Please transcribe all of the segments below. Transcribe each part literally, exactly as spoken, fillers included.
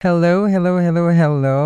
Hello, hello, hello, hello.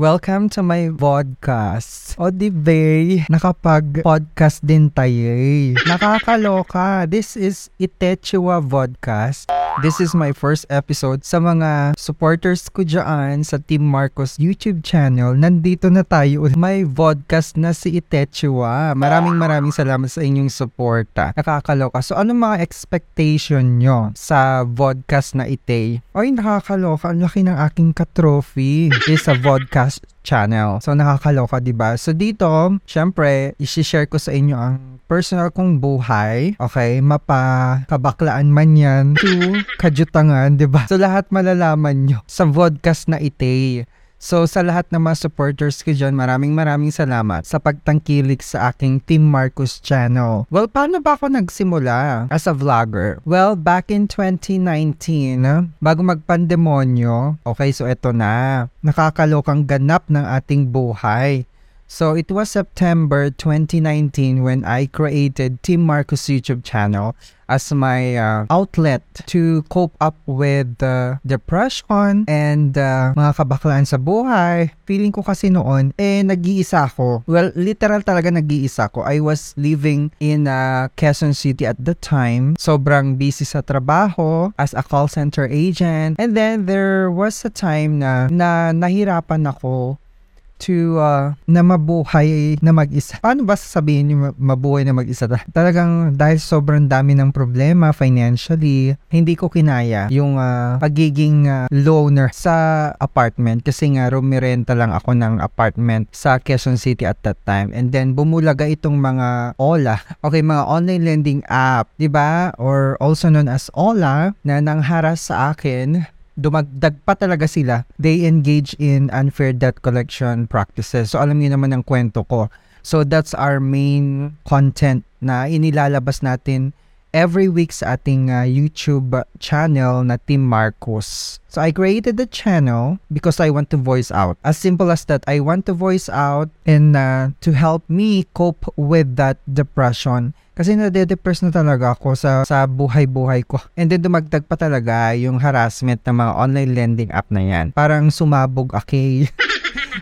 Welcome to my vodcast. O di ba, nakapag-podcast din tayo. Nakakaloka. This is Itetchiwa Vodcast. This is my first episode. Sa mga supporters ko dyan sa Team Marcos YouTube channel, nandito na tayo. May vodcast na si Itetchiwa. Maraming maraming salamat sa inyong suporta. Nakakaloka. So, ano mga expectation nyo sa vodcast na ite? Ay, nakakaloka. Ang laki na aking ka-trophy is a vodcast channel. So, nakakaloka, diba? So, dito, syempre, isi-share ko sa inyo ang personal kong buhay. Okay? Mapa, kabaklaan man yan to kajutangan, diba? So, lahat malalaman nyo sa vodcast na ite. So, sa lahat ng mga supporters ko dyan, maraming maraming salamat sa pagtangkilik sa aking Team Marcos channel. Well, paano ba ako nagsimula as a vlogger? Well, back in twenty nineteen, bago magpandemonyo, okay, so eto na, nakakalokang ganap ng ating buhay. So, it was September twenty nineteen when I created Team Marcos YouTube channel as my uh, outlet to cope up with uh, depression and uh, mga kabaklaan sa buhay. Feeling ko kasi noon, eh, nag-iisa ako. Well, literal talaga nag-iisa ako. I was living in uh, Quezon City at the time. Sobrang busy sa trabaho as a call center agent. And then, there was a time na, na nahirapan ako to uh, na mabuhay na mag-isa. Paano ba sasabihin yung mabuhay na mag-isa? Talagang dahil sobrang dami ng problema financially, hindi ko kinaya yung uh, pagiging uh, loner sa apartment kasi nga rumirenta lang ako ng apartment sa Quezon City at that time. And then bumulaga itong mga O L A. Okay, mga online lending app, di ba? Or also known as O L A na nangharas sa akin. Dumagdag pa talaga sila. They engage in unfair debt collection practices. So, alam niyo naman ang kwento ko. So, that's our main content na inilalabas natin every week sa ating uh, YouTube channel na Team Marcos. So, I created the channel because I want to voice out. As simple as that, I want to voice out and uh, to help me cope with that depression. Kasi nade-depress na talaga ako sa, sa buhay-buhay ko. And then dumagdag pa talaga yung harassment ng mga online lending app na yan. Parang sumabog akay.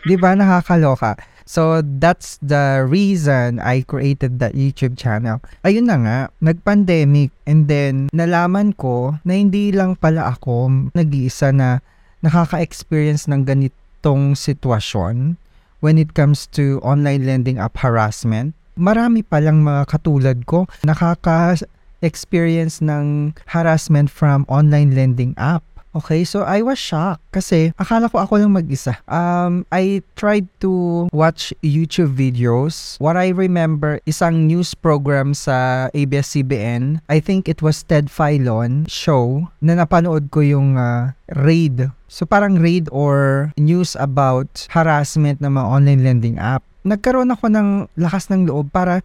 Di ba? Nakakaloka. So, that's the reason I created that YouTube channel. Ayun na nga, nag-pandemic. And then, nalaman ko na hindi lang pala ako nag-iisa na nakaka-experience ng ganitong sitwasyon when it comes to online lending app harassment. Marami palang mga katulad ko nakaka-experience ng harassment from online lending app. Okay, so I was shocked kasi akala ko ako lang mag-isa. Um, I tried to watch YouTube videos. What I remember, isang news program sa A B S C B N. I think it was Ted Phylon show na napanood ko yung uh, raid. So parang raid or news about harassment ng mga online lending app. Nagkaroon ako ng lakas ng loob para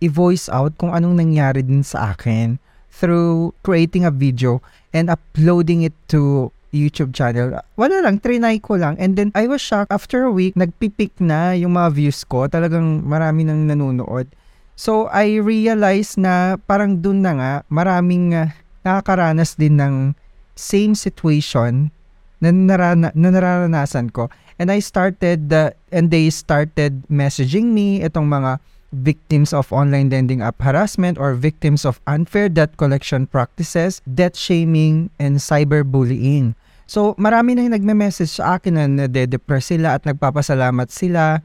i-voice out kung anong nangyari din sa akin through creating a video and uploading it to YouTube channel. Wala lang, trinay ko lang. And then, I was shocked. After a week, nagpipik na yung mga views ko. Talagang marami nang nanonood. So, I realized na parang dun na nga, maraming uh, nakakaranas din ng same situation na, narana- na naranasan ko. And I started, uh, and they started messaging me itong mga victims of online lending app harassment or victims of unfair debt collection practices, debt shaming, and cyberbullying. So, marami na yung nagme-message sa akin na nade-depress sila at nagpapasalamat sila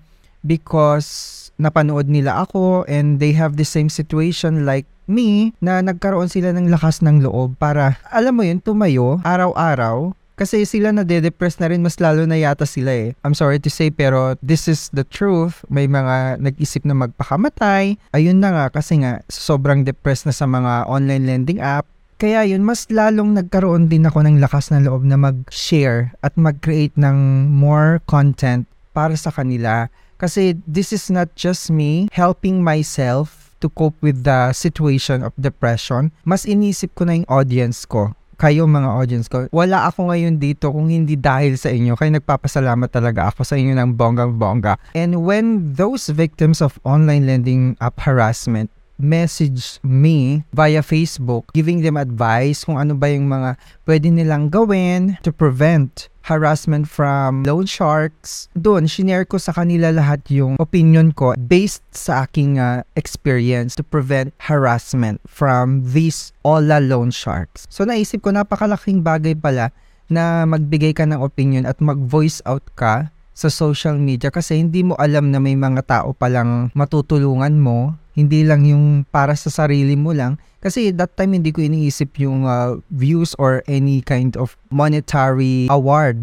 because napanood nila ako and they have the same situation like me na nagkaroon sila ng lakas ng loob para, alam mo yun, tumayo araw-araw. Kasi sila nade-depress na rin, mas lalo na yata sila eh. I'm sorry to say, pero this is the truth. May mga nag-isip na magpakamatay. Ayun na nga, kasi nga, sobrang depressed na sa mga online lending app. Kaya yun, mas lalong nagkaroon din ako ng lakas ng loob na mag-share at mag-create ng more content para sa kanila. Kasi this is not just me helping myself to cope with the situation of depression. Mas inisip ko na yung audience ko. Kayo mga audience ko, wala ako ngayon dito kung hindi dahil sa inyo. Kaya nagpapasalamat talaga ako sa inyo ng bonggang-bongga. And when those victims of online lending app harassment message me via Facebook, giving them advice kung ano ba yung mga pwede nilang gawin to prevent harassment from loan sharks. Doon, shinare ko sa kanila lahat yung opinion ko based sa aking uh, experience to prevent harassment from these O L A loan sharks. So naisip ko, napakalaking bagay pala na magbigay ka ng opinion at mag-voice out ka sa social media kasi hindi mo alam na may mga tao palang matutulungan mo, hindi lang yung para sa sarili mo lang. Kasi that time hindi ko iniisip yung uh, views or any kind of monetary award.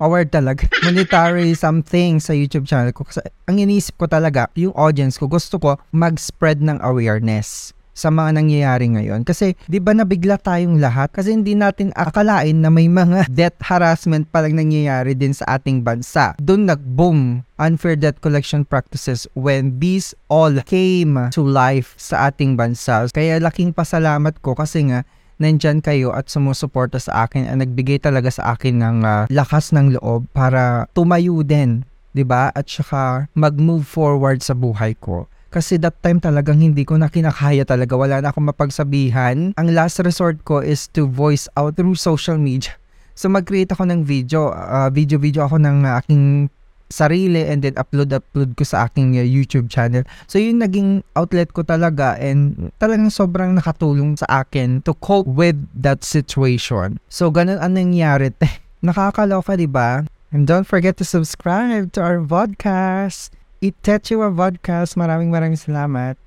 Award talaga. Monetary something sa YouTube channel ko. Kasi ang iniisip ko talaga, yung audience ko, gusto ko mag-spread ng awareness sa mga nangyayari ngayon. Kasi, di ba nabigla tayong lahat? Kasi hindi natin akalain na may mga debt harassment palang nangyayari din sa ating bansa. Doon nag-boom unfair debt collection practices when these all came to life sa ating bansa. Kaya laking pasalamat ko kasi nga, nandyan kayo at sumusuporta sa akin at nagbigay talaga sa akin ng uh, lakas ng loob para tumayo din, di ba? At saka mag-move forward sa buhay ko. Kasi that time talagang hindi ko na kinakaya talaga. Wala na akong mapagsabihan. Ang last resort ko is to voice out through social media. So mag-create ako ng video. Uh, video-video ako ng uh, aking sarili and then upload-upload ko sa aking uh, YouTube channel. So yun naging outlet ko talaga and talagang sobrang nakatulong sa akin to cope with that situation. So ganun ang nangyari. Nakakaloka, diba? And don't forget to subscribe to our podcast. Itetchiwa Vodcast. Maraming maraming salamat.